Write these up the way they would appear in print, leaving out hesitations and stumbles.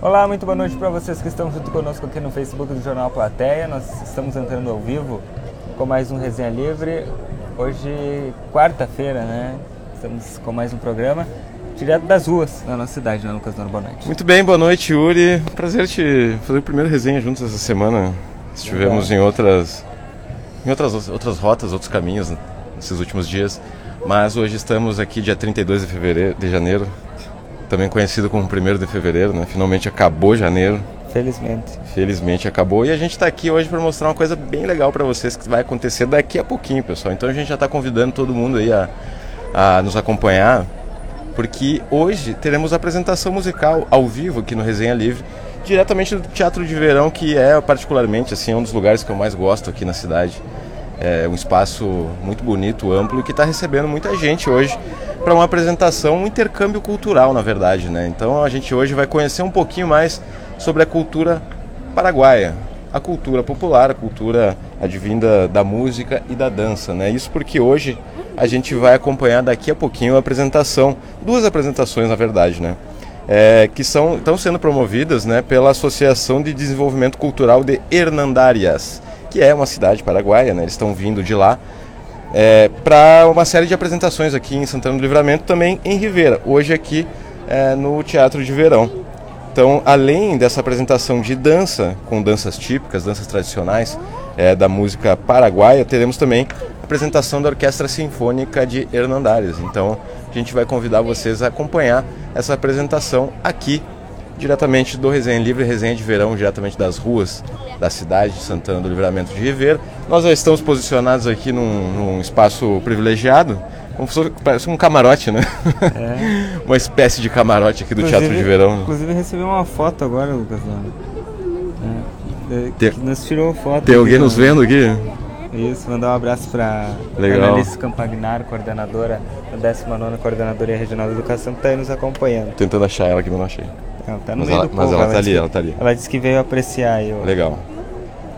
Olá, muito boa noite para vocês que estão junto conosco aqui no Facebook do Jornal Plateia. Nós estamos entrando ao vivo com mais um Resenha Livre. Hoje, quarta-feira, né? Estamos com mais um programa direto das ruas da nossa cidade, né, Lucas? Boa noite. Muito bem, boa noite, Yuri. Prazer te fazer o primeiro resenha juntos essa semana. Estivemos em outras rotas, outros caminhos nesses últimos dias. Mas hoje estamos aqui dia 32 de janeiro, também conhecido como 1º de fevereiro, né? Finalmente acabou janeiro. Felizmente acabou. E a gente está aqui hoje para mostrar uma coisa bem legal para vocês que vai acontecer daqui a pouquinho, pessoal. Então a gente já está convidando todo mundo aí a nos acompanhar, porque hoje teremos a apresentação musical ao vivo aqui no Resenha Livre, diretamente do Teatro de Verão, que é particularmente assim, um dos lugares que eu mais gosto aqui na cidade. É um espaço muito bonito, amplo, que está recebendo muita gente hoje para uma apresentação, um intercâmbio cultural, na verdade, né? Então a gente hoje vai conhecer um pouquinho mais sobre a cultura paraguaia, a cultura popular, a cultura advinda da música e da dança, né? Isso porque hoje a gente vai acompanhar daqui a pouquinho a apresentação, duas apresentações, na verdade, né? Que estão sendo promovidas, né, pela Associação de Desenvolvimento Cultural de Hernandarias, que é uma cidade paraguaia, né? Eles estão vindo de lá para uma série de apresentações aqui em Santana do Livramento, também em Rivera, hoje aqui no Teatro de Verão. Então, além dessa apresentação de dança, com danças típicas, danças tradicionais da música paraguaia, teremos também a apresentação da Orquestra Sinfônica de Hernandarias. Então, a gente vai convidar vocês a acompanhar essa apresentação aqui, diretamente do Resenha Livre, Resenha de Verão, diretamente das ruas da cidade de Santana do Livramento de Rivera. Nós já estamos posicionados aqui num espaço privilegiado, como se fosse um camarote, né? É. Uma espécie de camarote aqui do Teatro de Verão. Inclusive recebi uma foto agora, Lucas. Né? Nos tirou foto. Tem alguém nos vendo aqui? Isso, mandar um abraço para a Annalise Campagnaro, coordenadora da 19ª Coordenadoria Regional de Educação, que está aí nos acompanhando. Tentando achar ela, que não achei. Ela tá no meio do povo. Mas ela tá ali. Ela disse que veio apreciar aí. Legal.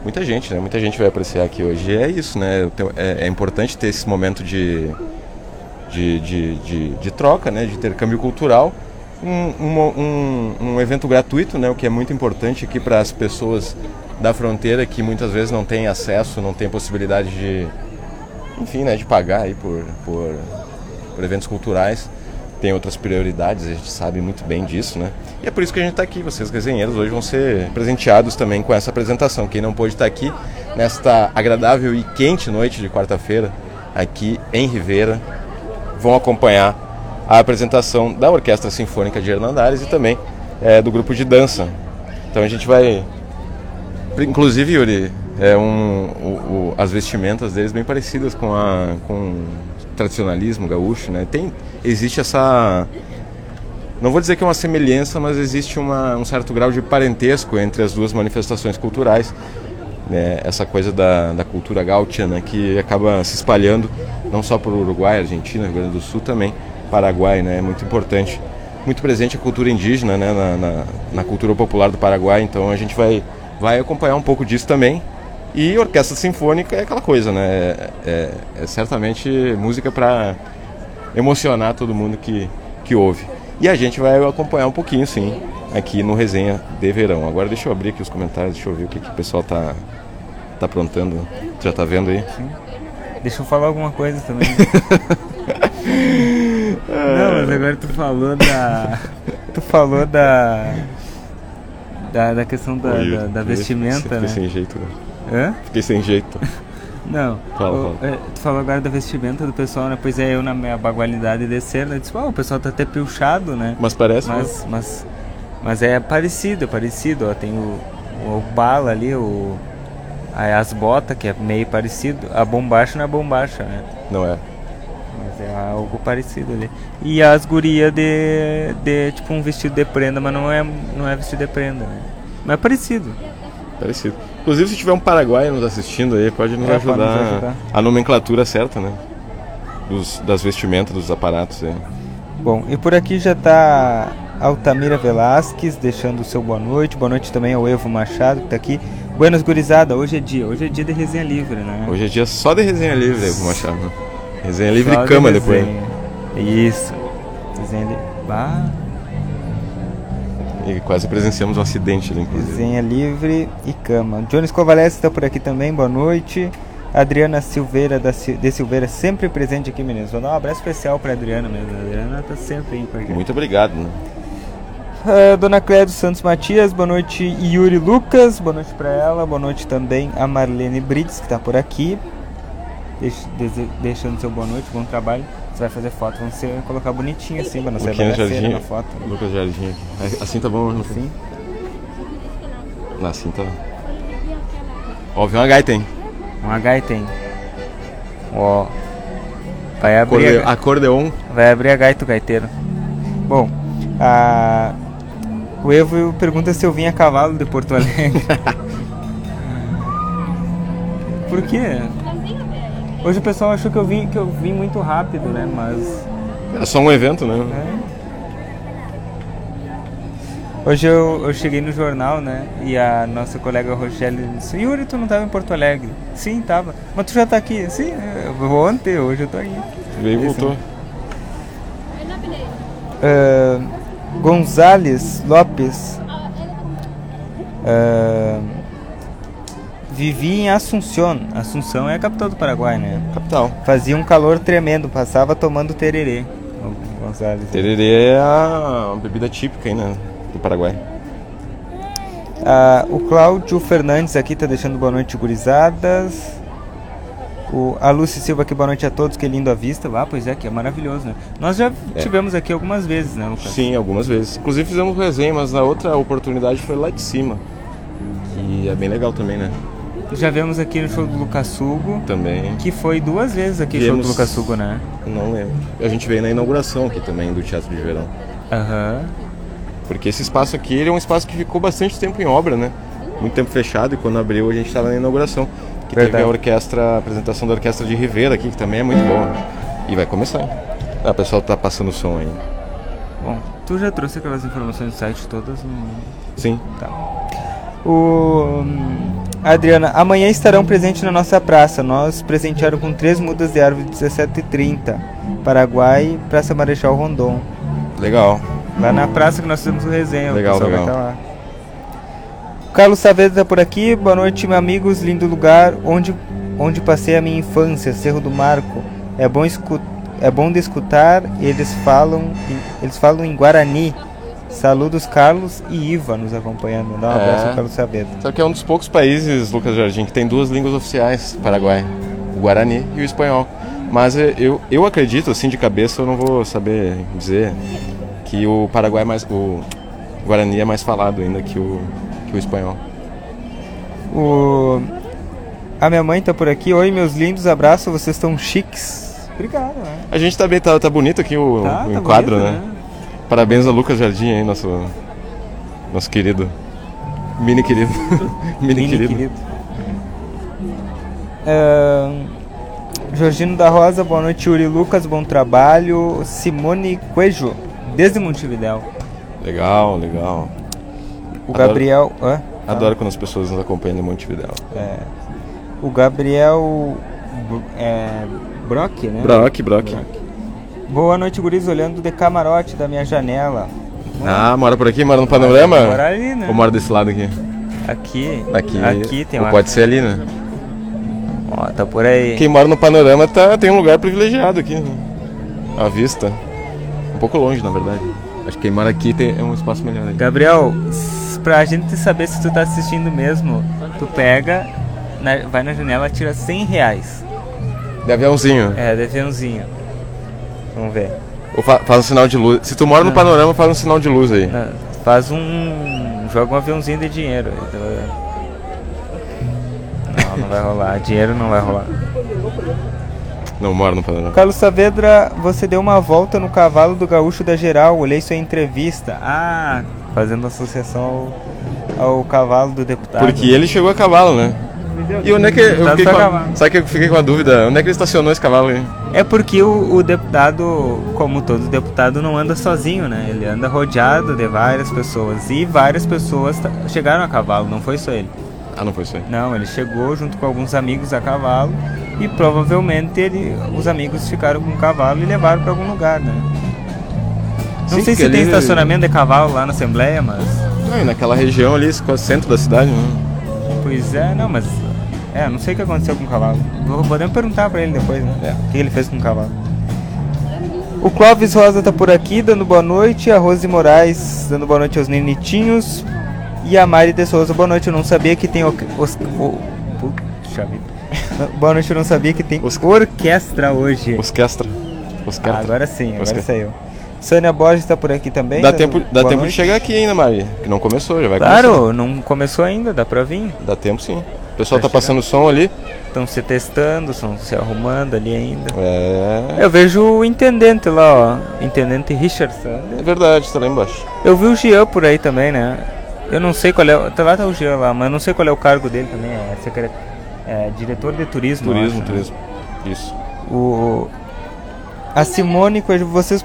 Muita gente, né? Muita gente vai apreciar aqui hoje. É isso, né? É importante ter esse momento de troca, né? De intercâmbio cultural. Um evento gratuito, né? O que é muito importante aqui para as pessoas da fronteira que muitas vezes não têm acesso, não têm possibilidade de, enfim, né? De pagar aí por eventos culturais. Tem outras prioridades, a gente sabe muito bem disso, né? E é por isso que a gente está aqui. Vocês, resenheiros, hoje vão ser presenteados também com essa apresentação. Quem não pôde estar aqui nesta agradável e quente noite de quarta-feira, aqui em Rivera, vão acompanhar a apresentação da Orquestra Sinfônica de Hernandarias e também do grupo de dança. Então a gente vai... Inclusive, Yuri, as vestimentas deles bem parecidas com tradicionalismo gaúcho, né? Existe essa, não vou dizer que é uma semelhança, mas existe um certo grau de parentesco entre as duas manifestações culturais, né? Essa coisa da cultura gaúcha, né? Que acaba se espalhando não só para o Uruguai, Argentina, Rio Grande do Sul, também Paraguai, né? É muito importante, muito presente a cultura indígena, né? na cultura popular do Paraguai. Então a gente vai acompanhar um pouco disso também. E orquestra sinfônica é aquela coisa, né? É certamente música para emocionar todo mundo que ouve. E a gente vai acompanhar um pouquinho, sim, aqui no Resenha de Verão. Agora deixa eu abrir aqui os comentários, deixa eu ver o que o pessoal tá aprontando. Tu já tá vendo aí? Sim. Deixa eu falar alguma coisa também. Não, mas agora tu falou da questão da vestimenta, né? Sem jeito, né? Hã? Fiquei sem jeito. Não, tu falou agora da vestimenta do pessoal, né? Pois é, eu na minha bagualidade descendo, eu disse, o pessoal tá até pilchado, né? Mas parece, mas é parecido, ó, tem o bala ali, as botas, que é meio parecido, a bombacha não é bombacha, né? Não é. Mas é algo parecido ali. E as gurias de tipo um vestido de prenda, mas não é vestido de prenda, né? Mas é parecido. Inclusive, se tiver um paraguaio nos assistindo aí, pode nos ajudar a nomenclatura certa, né? Das vestimentas, dos aparatos aí. Bom, e por aqui já está Altamira Velasquez deixando o seu boa noite. Boa noite também ao Evo Machado, que está aqui. Buenas gurizada, hoje é dia de resenha livre, né? Hoje é dia só de resenha livre, Evo Machado. Resenha livre e cama depois. Isso. Resenha livre. e quase presenciamos um acidente ali, inclusive. Resenha Livre e Cama. Jones Covalessi está por aqui também, boa noite. Adriana Silveira de Silveira, sempre presente aqui, meninos. Vou dar um abraço especial para Adriana mesmo. A Adriana está sempre aí com a gente. Muito obrigado, né? Dona Clédio Santos Matias, boa noite. Yuri Lucas, boa noite para ela. Boa noite também a Marlene Briggs, que está por aqui, deixando seu boa noite, bom trabalho. Você vai fazer foto, vamos colocar bonitinho assim para não ser bagaceira na foto. Lucas Jardim aqui. Assim tá bom? Assim? Assim tá bom. Óbvio, uma gaita, hein? Ó. Vai abrir acordeon. Vai abrir a gaita, o gaiteiro. Bom, o Evo pergunta se eu vim a cavalo de Porto Alegre. Por quê? Hoje o pessoal achou que eu vim muito rápido, né? Mas... era só um evento, né? É. Hoje eu cheguei no jornal, né? E a nossa colega Rochelle disse: Yuri, tu não estava em Porto Alegre? Sim, tava. Mas tu já tá aqui? Sim, ontem, hoje eu tô aqui. Veio e voltou. Gonzales Lopes. Vivi em Assunção. Assunção é a capital do Paraguai, né? Capital. Fazia um calor tremendo, passava tomando tererê. Gonzales. Tererê é a bebida típica aí, né, do Paraguai. O Cláudio Fernandes aqui tá deixando boa noite, gurizadas. A Lúcia Silva aqui, boa noite a todos, que lindo a vista. Ah, pois é, que é maravilhoso, né? Nós já tivemos aqui algumas vezes, né, Lucas? Sim, algumas vezes. Inclusive fizemos resenha, mas na outra oportunidade foi lá de cima. E é bem legal também, né? Já vemos aqui no show do Lucas Hugo. Também. Que foi duas vezes aqui o show do Lucas Hugo, né? Não lembro. A gente veio na inauguração aqui também do Teatro de Verão. Aham. Porque esse espaço aqui, ele é um espaço que ficou bastante tempo em obra, né? Muito tempo fechado, e quando abriu a gente estava na inauguração. Que teve a apresentação da Orquestra de Rivera aqui, que também é muito boa. E vai começar. O pessoal tá passando o som aí. Bom, tu já trouxe aquelas informações do site todas? Sim. Tá. Adriana, amanhã estarão presentes na nossa praça. Nós presentearam com 3 mudas de árvore, 17h30, Paraguai, Praça Marechal Rondon. Legal. Lá na praça que nós fizemos o resenha. Legal. Vai estar lá. Carlos Saavedra está por aqui. Boa noite, meus amigos. Lindo lugar onde passei a minha infância, Cerro do Marco. É bom de escutar. Eles falam em Guarani. Saludos, Carlos e Iva, nos acompanhando. Dá um abraço, Carlos Saavedra. Só que é um dos poucos países, Lucas Jardim, que tem 2 línguas oficiais, Paraguai. O Guarani e o espanhol. Mas eu acredito, assim, de cabeça, eu não vou saber dizer que o Paraguai o Guarani é mais falado ainda que o espanhol. A minha mãe tá por aqui. Oi, meus lindos, abraço, vocês estão chiques. Obrigado, né? A gente também tá bonito aqui o enquadro, bonito, né? Parabéns ao Lucas Jardim aí, nosso querido. Mini querido. Jorginho da Rosa, boa noite, Yuri Lucas, bom trabalho. Simone Coelho, desde Montevidéu. Legal. O adoro, Gabriel... Adoro quando as pessoas nos acompanham em Montevidéu. É. O Gabriel... Brock, né? Brock. Boa noite, guris, olhando de camarote da minha janela. Mora por aqui? Mora no panorama? Mora ali, né? Ou mora desse lado aqui? Aqui tem uma... pode ser ali, né? Ó, tá por aí. Quem mora no panorama tem um lugar privilegiado aqui. Né? A vista. Um pouco longe, na verdade. Acho que quem mora aqui tem um espaço melhor. Aí. Gabriel, pra gente saber se tu tá assistindo mesmo, tu pega, vai na janela, tira R$100. De aviãozinho. É, de aviãozinho. Vamos ver. Ou faz um sinal de luz. Se tu mora no panorama, faz um sinal de luz aí. Ah, joga um aviãozinho de dinheiro. Não vai rolar. Dinheiro não vai rolar. Não moro no panorama. Carlos Saavedra, você deu uma volta no cavalo do gaúcho da Geral. Olhei sua entrevista. Fazendo associação ao cavalo do deputado. Porque ele chegou a cavalo, né? E onde é que eu fiquei sabe que eu fiquei com a dúvida? Onde é que ele estacionou esse cavalo aí? É porque o deputado, como todo deputado, não anda sozinho, né? Ele anda rodeado de várias pessoas. E várias pessoas chegaram a cavalo, não foi só ele. Não foi só ele? Não, ele chegou junto com alguns amigos a cavalo. E provavelmente os amigos ficaram com o cavalo e levaram para algum lugar, né? Não sei se tem estacionamento de cavalo lá na Assembleia, mas... Não, e naquela região ali, quase centro da cidade, né? Pois é, não, mas... É, não sei o que aconteceu com o cavalo. Podemos perguntar pra ele depois, né? É. O que ele fez com o cavalo. O Clóvis Rosa tá por aqui, dando boa noite. A Rose Moraes, dando boa noite aos nenitinhos. E a Mari de Souza, boa noite. Eu não sabia que tem... Puxa vida. Boa noite, eu não sabia que tem orquestra hoje. Orquestra. Ah, agora sim, agora saiu. Sônia Borges está por aqui também. Dá tempo de chegar aqui ainda, Mari. Que não começou, já vai começar. Claro, não começou ainda, dá pra vir. Dá tempo sim. O pessoal tá passando o som ali. Estão se testando, estão se arrumando ali ainda. É. Eu vejo o intendente lá, ó. Intendente Richardson. É verdade, tá lá embaixo. Eu vi o Jean por aí também, né? Eu não sei qual é. Lá tá o Jean lá, mas eu não sei qual é o cargo dele também. É secretário. É diretor de turismo. Turismo. Isso. A Simone, vocês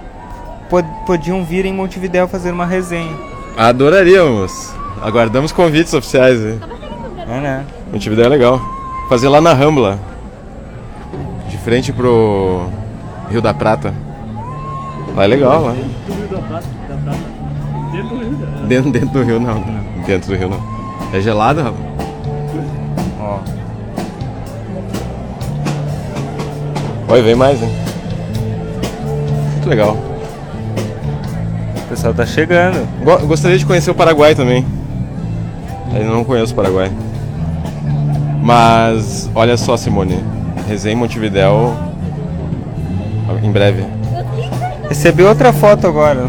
podiam vir em Montevidéu fazer uma resenha. Adoraríamos. Aguardamos convites oficiais. Né? Montevidéu é legal. Fazer lá na Rambla, de frente pro Rio da Prata. Lá é legal, lá. Dentro do rio não. É gelado, rapaz? Ó. Oi, vem mais, hein? Muito legal. O pessoal tá chegando. Gostaria de conhecer o Paraguai também. Eu não conheço o Paraguai. Mas, olha só, Simone. Resenha em Montevidéu em breve. Recebi outra foto agora.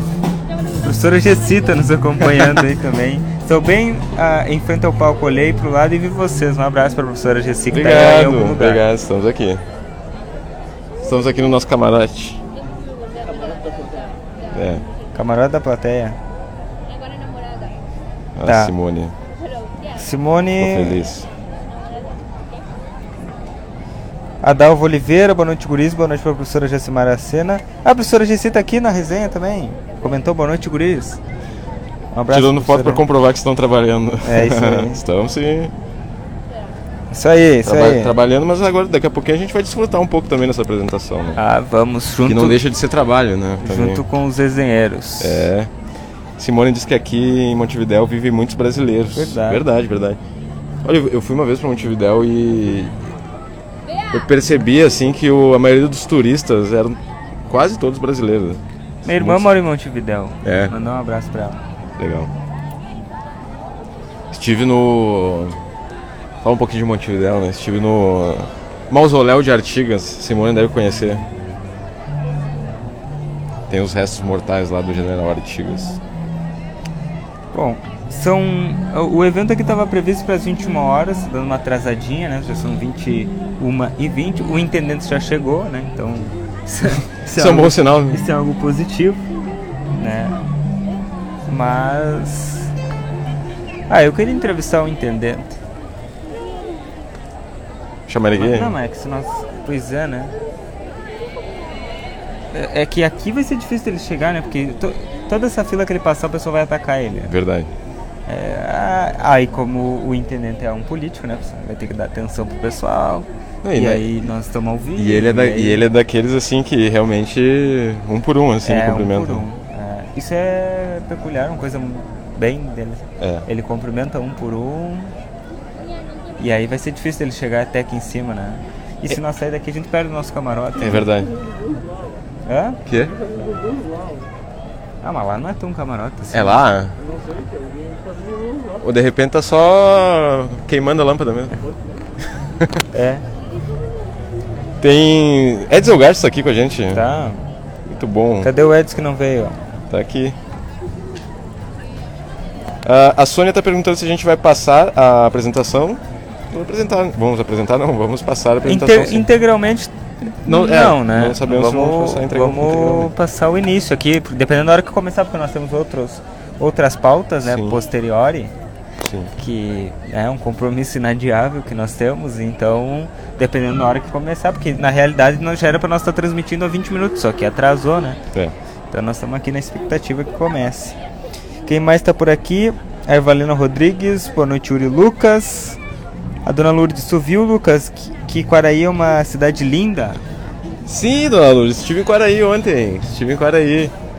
A professora Gessita nos acompanhando aí também. Estou bem em frente ao palco, olhei pro lado e vi vocês. Um abraço para a professora Gessita. Obrigado, estamos aqui. Estamos aqui no nosso camarote. É. Camarote da plateia. Tá. Simone. Tô feliz. Adalvo Oliveira, boa noite, guris. Boa noite para a professora Gessimara Aracena. A professora Gessita tá aqui na resenha também. Comentou boa noite, guris. Um abraço. Tirando foto para comprovar que estão trabalhando. É isso aí. Estamos sim. Isso aí. Trabalhando, mas agora daqui a pouquinho a gente vai desfrutar um pouco também nessa apresentação, né? Ah, vamos junto. Que não deixa de ser trabalho, né? Também. Junto com os desenheiros. É. Simone disse que aqui em Montevidéu vivem muitos brasileiros. Verdade. Olha, eu fui uma vez para Montevidéu e eu percebi assim que a maioria dos turistas eram quase todos brasileiros. Minha irmã mora em Montevidéu. É. Mandar um abraço para ela. Legal. Estive no... Fala um pouquinho de Montevidéu, né? Estive no mausoléu de Artigas. Simone deve conhecer. Tem os restos mortais lá do General Artigas. Bom, o evento aqui estava previsto para as 21 horas, dando uma atrasadinha, né? Já são 21h20. O intendente já chegou, né? Então... Isso é um bom sinal, né? Isso é algo positivo, né? Mas... eu queria entrevistar o intendente. Chamar ele aqui? Não, é que se nós... Pois é, né? É que aqui vai ser difícil ele chegar, né? Porque toda essa fila que ele passar, o pessoal vai atacar ele. Né? Verdade. E como o intendente é um político, né? Vai ter que dar atenção pro pessoal. Aí nós estamos ao vivo. E ele é daqueles, assim, que realmente... Um por um, assim, cumprimenta. Um por um. Isso é peculiar, uma coisa bem dele. É. Ele cumprimenta um por um. E aí vai ser difícil ele chegar até aqui em cima, né? E se nós sair daqui, a gente perde o nosso camarote. É verdade. Hã? Quê? Ah, mas lá não é tão camarote assim. É lá? Ou de repente tá só queimando a lâmpada mesmo. É. Tem... Edson Garça aqui com a gente. Tá. Muito bom. Cadê o Edson que não veio? Tá aqui. A Sônia tá perguntando se a gente vai passar a apresentação. Vamos passar a apresentação. Integralmente, não, né? Não sabemos se vamos passar Vamos passar o início aqui, dependendo da hora que começar, porque nós temos outras pautas, né? Sim. Posteriori, sim. Que é um compromisso inadiável que nós temos, então, dependendo da hora que começar, porque na realidade não já era para nós estar transmitindo há 20 minutos, só que atrasou, né? É. Então nós estamos aqui na expectativa que comece. Quem mais está por aqui? A Ervalina Rodrigues, boa noite, Yuri Lucas. A dona Lourdes, tu viu, Lucas, que Quaraí é uma cidade linda? Sim, dona Lourdes, estive em Quaraí ontem.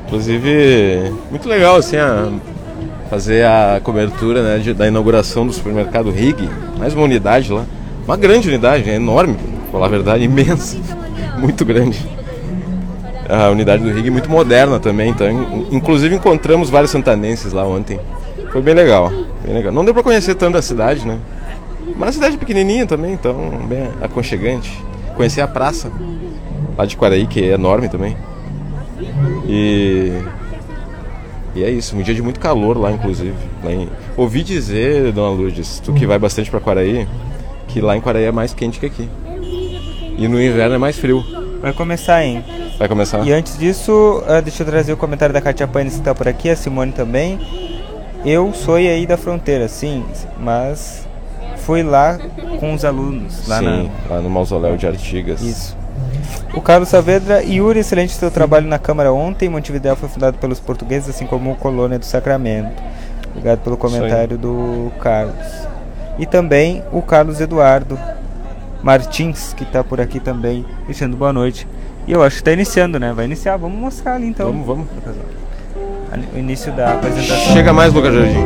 Inclusive, muito legal assim, fazer a cobertura, né, da inauguração do supermercado Rig, mais uma unidade lá, uma grande unidade, né, enorme, pra falar a verdade, imensa, muito grande. A unidade do Rig é muito moderna também, então, inclusive encontramos vários santanenses lá ontem, foi bem legal, bem legal. Não deu pra conhecer tanto a cidade, né, mas a cidade é pequenininha também, então bem aconchegante. Conhecer a praça lá de Quaraí, que é enorme também. E é isso, um dia de muito calor lá, inclusive. Ouvi dizer, dona Lourdes, tu que vai bastante pra Quaraí, que lá em Quaraí é mais quente que aqui. E no inverno é mais frio. Vai começar, hein? Vai começar. E antes disso, deixa eu trazer o comentário da Katia Paines, que tá por aqui, a Simone também. Eu sou aí da fronteira, sim, mas fui lá com os alunos. Lá sim, lá no mausoléu de Artigas. Isso. O Carlos Saavedra, Yuri, excelente seu trabalho na Câmara ontem. Montevidéu foi fundado pelos portugueses, assim como a Colônia do Sacramento. Obrigado pelo comentário do Carlos. E também o Carlos Eduardo Martins, que está por aqui também, deixando boa noite. E eu acho que está iniciando, né? Vai iniciar, vamos mostrar ali então. Vamos. O início da apresentação. Chega mais, Lucas Jardim.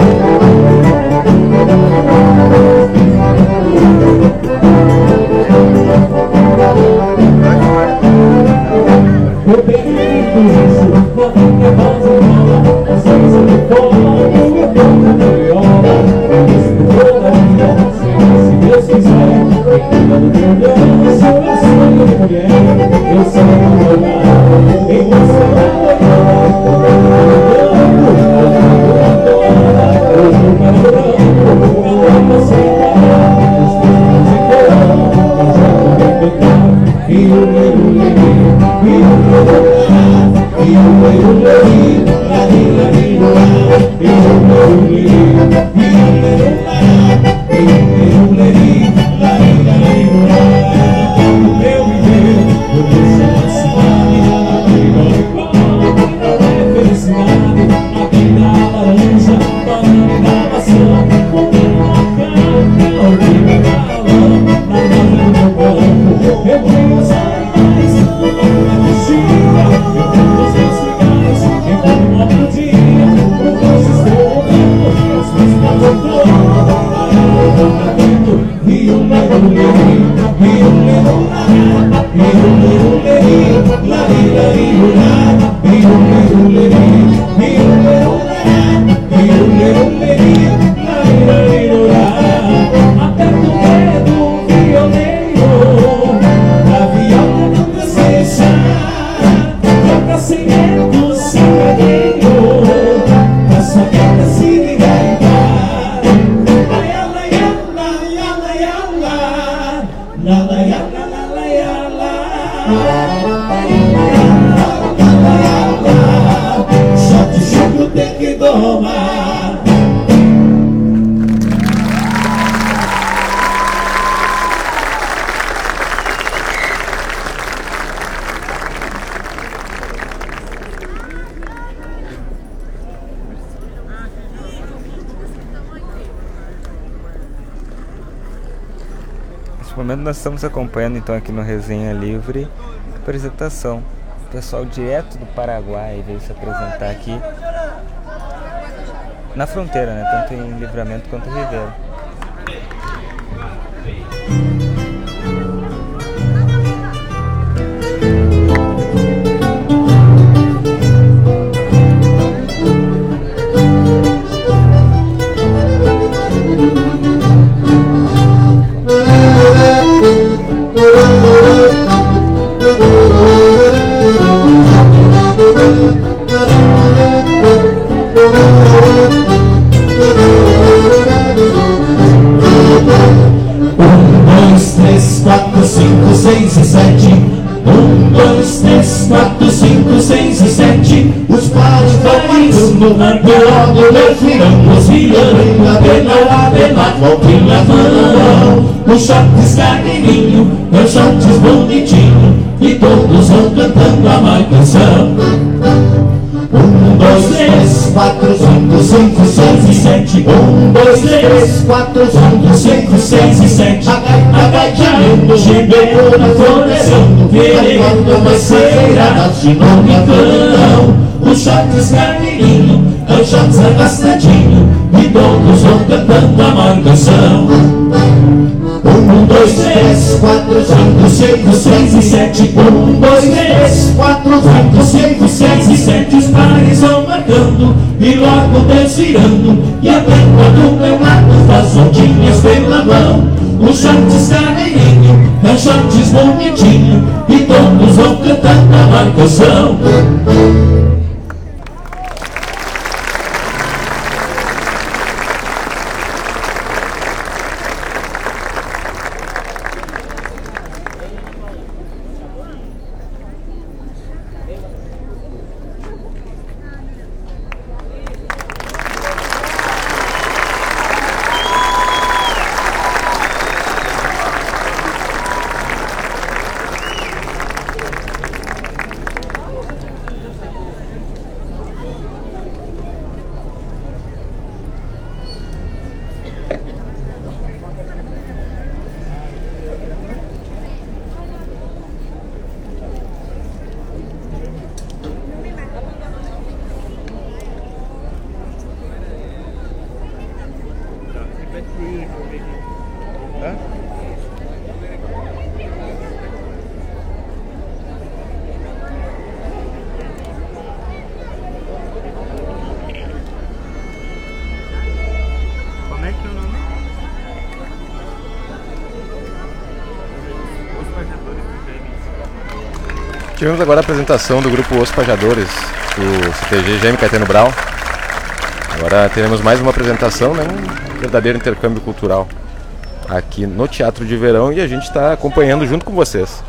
Nós estamos acompanhando então aqui no Resenha Livre a apresentação. O pessoal direto do Paraguai veio se apresentar aqui na fronteira, né? Tanto em Livramento quanto em Ribeiro. O shorts cabelinho, meus shorts bonitinho. e todos vão cantando a má canção. 1, 2, 3, 4, 5, 6 e 7. 1, 2, 3, 4, 5, 6 e 7. Agaiando, gibeona, florescendo, verejando a maceira de nome cão. O Chaves Carneirinho é o Chaves Agastadinho e todos vão cantando a má canção. 1, 2, 3, 4, 5, 6 e 7. 1, 2, 3, 4, 5, 6 e 7. Os pares vão marcando e logo desvirando, e a pêndoa do meu lado faz ondinhas pela mão. O Chaves Carneirinho é o Chaves bonitinho e todos vão cantando a marcação. Tivemos agora a apresentação do Grupo Os Pajadores, do CTG GM Caetano Brau. Agora teremos mais uma apresentação, né? Um verdadeiro intercâmbio cultural aqui no Teatro de Verão, e a gente está acompanhando junto com vocês.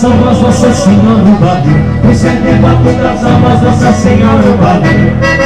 Salvas Nossa Senhora o Valeu, recebe a batuta, salvas Nossa Senhora o Valeu.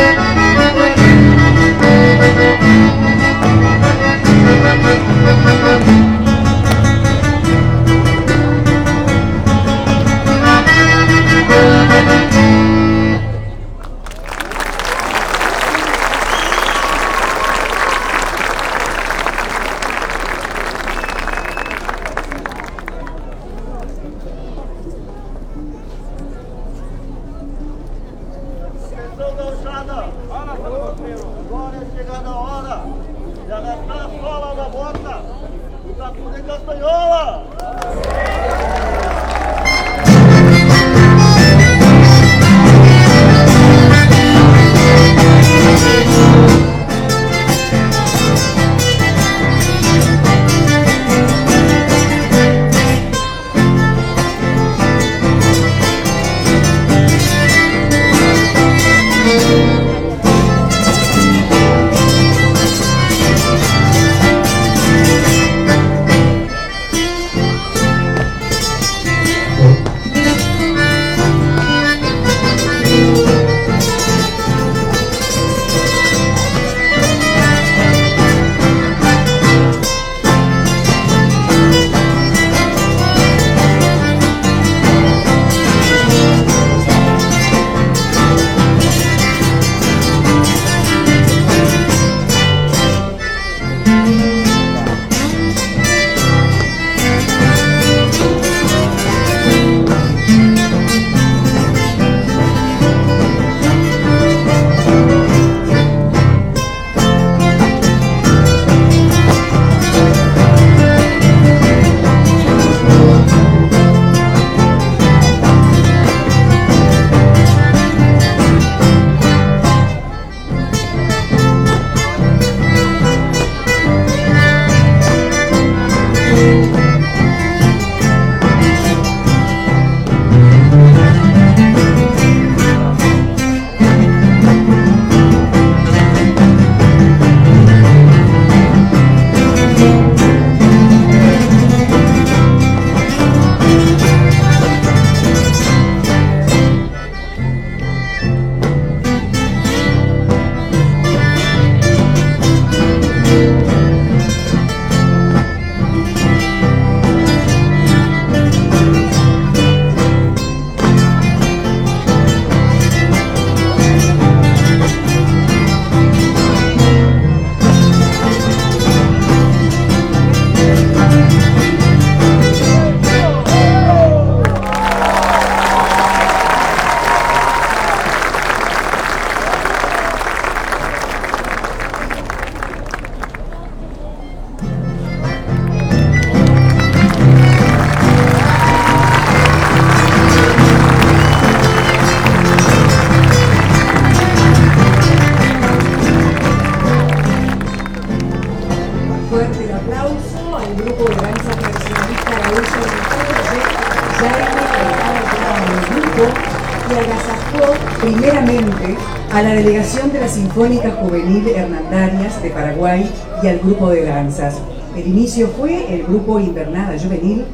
homenaje a la delegación de la Sinfónica Juvenil Hernandarias de Paraguay y al grupo de danzas. El inicio fue el grupo Invernada Juvenil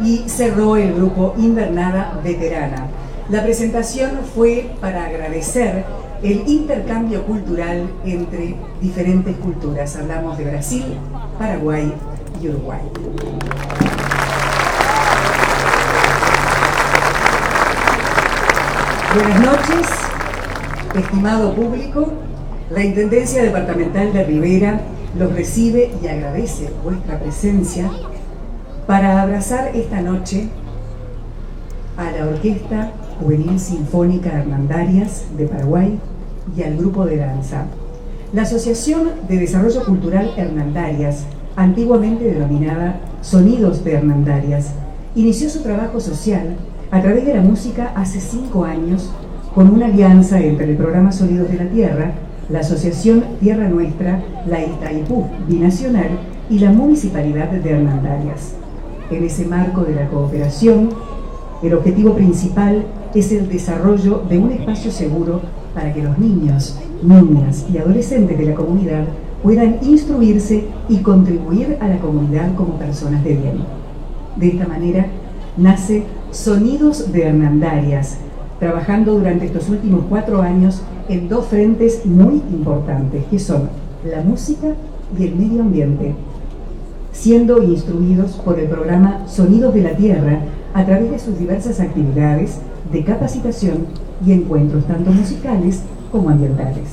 y cerró el grupo Invernada Veterana. La presentación fue para agradecer el intercambio cultural entre diferentes culturas. Hablamos de Brasil, Paraguay y Uruguay. Buenas noches, estimado público. La Intendencia Departamental de Rivera los recibe y agradece vuestra presencia para abrazar esta noche a la Orquesta Juvenil Sinfónica Hernandarias de Paraguay y al Grupo de Danza. La Asociación de Desarrollo Cultural Hernandarias, antiguamente denominada Sonidos de Hernandarias, inició su trabajo social a través de la música hace 5 años con una alianza entre el programa Sonidos de la Tierra, la Asociación Tierra Nuestra, la Itaipú Binacional y la Municipalidad de Hernandarias. En ese marco de la cooperación, el objetivo principal es el desarrollo de un espacio seguro para que los niños, niñas y adolescentes de la comunidad puedan instruirse y contribuir a la comunidad como personas de bien. De esta manera nace Sonidos de Hernandarias, trabajando durante estos últimos 4 años en 2 frentes muy importantes, que son la música y el medio ambiente, siendo instruidos por el programa Sonidos de la Tierra a través de sus diversas actividades de capacitación y encuentros tanto musicales como ambientales.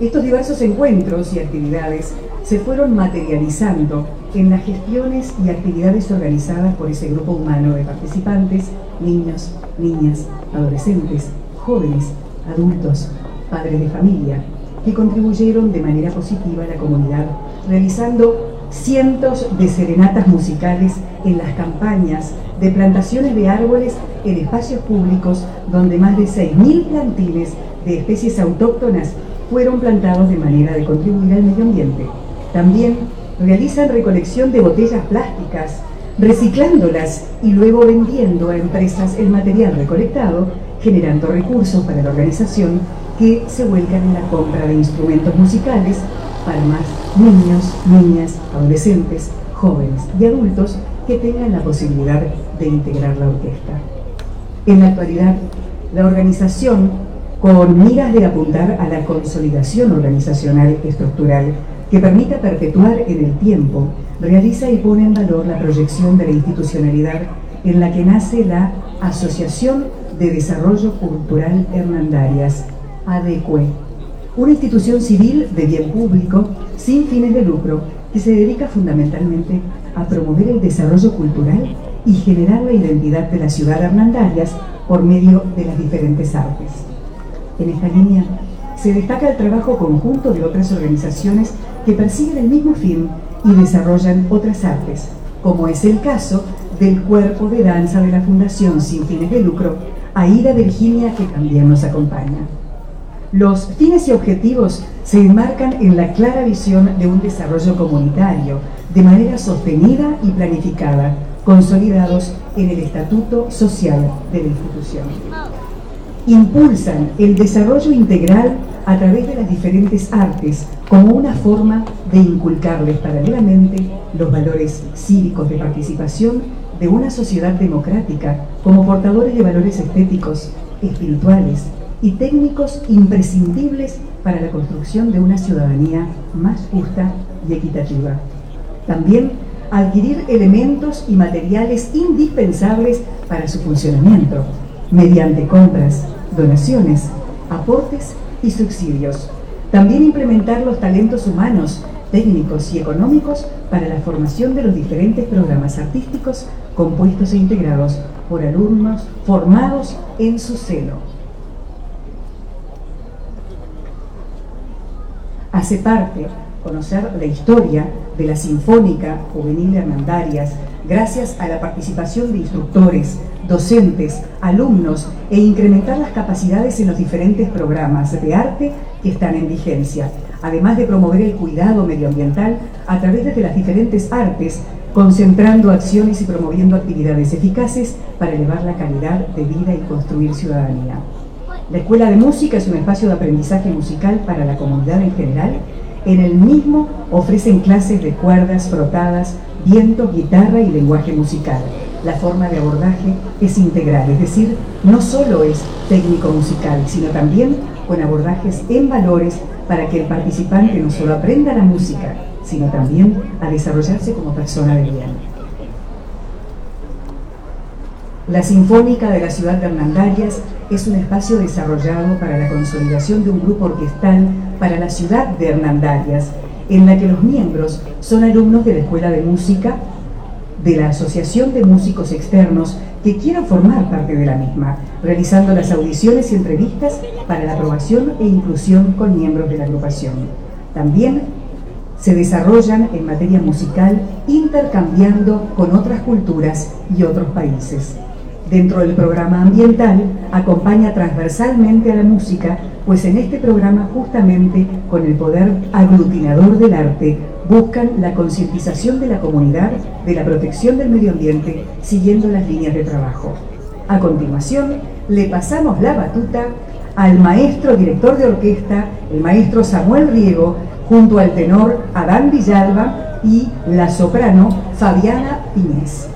Estos diversos encuentros y actividades se fueron materializando en las gestiones y actividades organizadas por ese grupo humano de participantes, niños, niñas, adolescentes, jóvenes, adultos, padres de familia, que contribuyeron de manera positiva a la comunidad, realizando cientos de serenatas musicales en las campañas de plantaciones de árboles en espacios públicos, donde más de 6.000 plantines de especies autóctonas fueron plantados de manera de contribuir al medio ambiente. También realizan recolección de botellas plásticas, reciclándolas y luego vendiendo a empresas el material recolectado, generando recursos para la organización que se vuelcan en la compra de instrumentos musicales para más niños, niñas, adolescentes, jóvenes y adultos que tengan la posibilidad de integrar la orquesta. En la actualidad, la organización, con miras de apuntar a la consolidación organizacional estructural que permita perpetuar en el tiempo, realiza y pone en valor la proyección de la institucionalidad en la que nace la Asociación de Desarrollo Cultural Hernandarias, ADECUE, una institución civil de bien público sin fines de lucro que se dedica fundamentalmente a promover el desarrollo cultural y generar la identidad de la ciudad de Hernandarias por medio de las diferentes artes. En esta línea se destaca el trabajo conjunto de otras organizaciones que persiguen el mismo fin y desarrollan otras artes, como es el caso del Cuerpo de Danza de la Fundación Sin Fines de Lucro Aida Virginia, que también nos acompaña. Los fines y objetivos se enmarcan en la clara visión de un desarrollo comunitario, de manera sostenida y planificada, consolidados en el estatuto social de la institución. Impulsan el desarrollo integral a través de las diferentes artes como una forma de inculcarles paralelamente los valores cívicos de participación de una sociedad democrática como portadores de valores estéticos, espirituales y técnicos imprescindibles para la construcción de una ciudadanía más justa y equitativa. También adquirir elementos y materiales indispensables para su funcionamiento, mediante compras, donaciones, aportes y subsidios. También implementar los talentos humanos, técnicos y económicos para la formación de los diferentes programas artísticos compuestos e integrados por alumnos formados en su seno. Hace parte conocer la historia de la Sinfónica Juvenil de Hernandarias gracias a la participación de instructores, docentes, alumnos e incrementar las capacidades en los diferentes programas de arte que están en vigencia, además de promover el cuidado medioambiental a través de las diferentes artes, concentrando acciones y promoviendo actividades eficaces para elevar la calidad de vida y construir ciudadanía. La Escuela de Música es un espacio de aprendizaje musical para la comunidad en general. En el mismo ofrecen clases de cuerdas, frotadas, viento, guitarra y lenguaje musical. La forma de abordaje es integral, es decir, no solo es técnico musical, sino también con abordajes en valores para que el participante no solo aprenda la música, sino también a desarrollarse como persona de bien. La Sinfónica de la Ciudad de Hernandarias es un espacio desarrollado para la consolidación de un grupo orquestal para la ciudad de Hernandarias, en la que los miembros son alumnos de la Escuela de Música, de la Asociación de Músicos Externos que quieran formar parte de la misma, realizando las audiciones y entrevistas para la aprobación e inclusión con miembros de la agrupación. También se desarrollan en materia musical intercambiando con otras culturas y otros países. Dentro del programa ambiental acompaña transversalmente a la música, pues en este programa justamente con el poder aglutinador del arte buscan la concientización de la comunidad de la protección del medio ambiente siguiendo las líneas de trabajo. A continuación, le pasamos la batuta al maestro director de orquesta, el maestro Samuel Riego, junto al tenor Adán Villalba y la soprano Fabiana Pínez.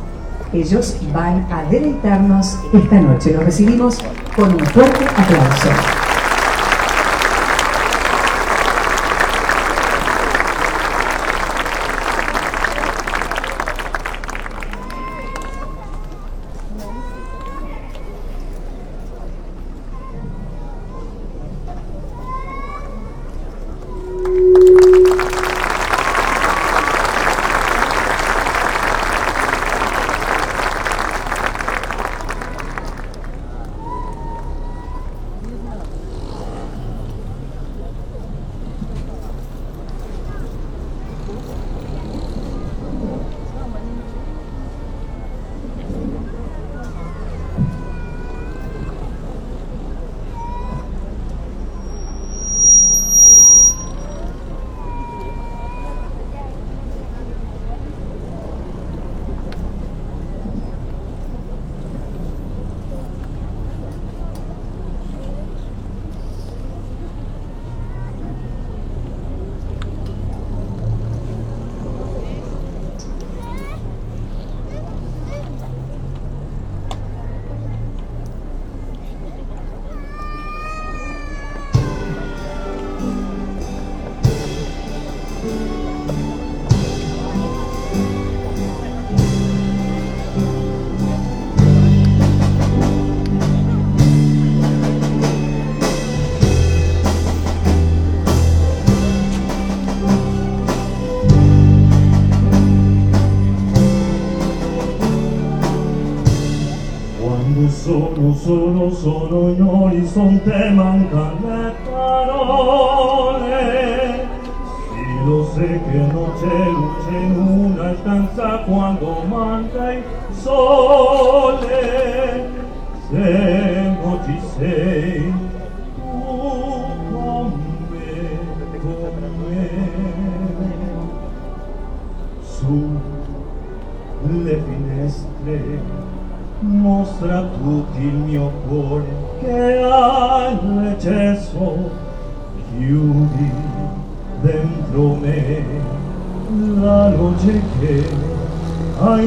Ellos van a deleitarnos esta noche. Los recibimos con un fuerte aplauso. Sono in orizzonte mancano le parole. Si lo sé che non c'è luce in una stanza quando manca il sole. Se non ci sei tu con me, sulle finestre mostra a tutti il mio cuore che al recesso chiudi dentro me la luce che hai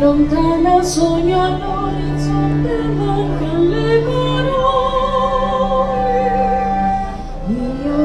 Lontana sogno all'orizzonte mancano le parole, io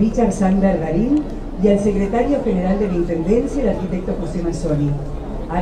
Richard Sandler Garín y al secretario general de la Intendencia, el arquitecto José Mazzoni.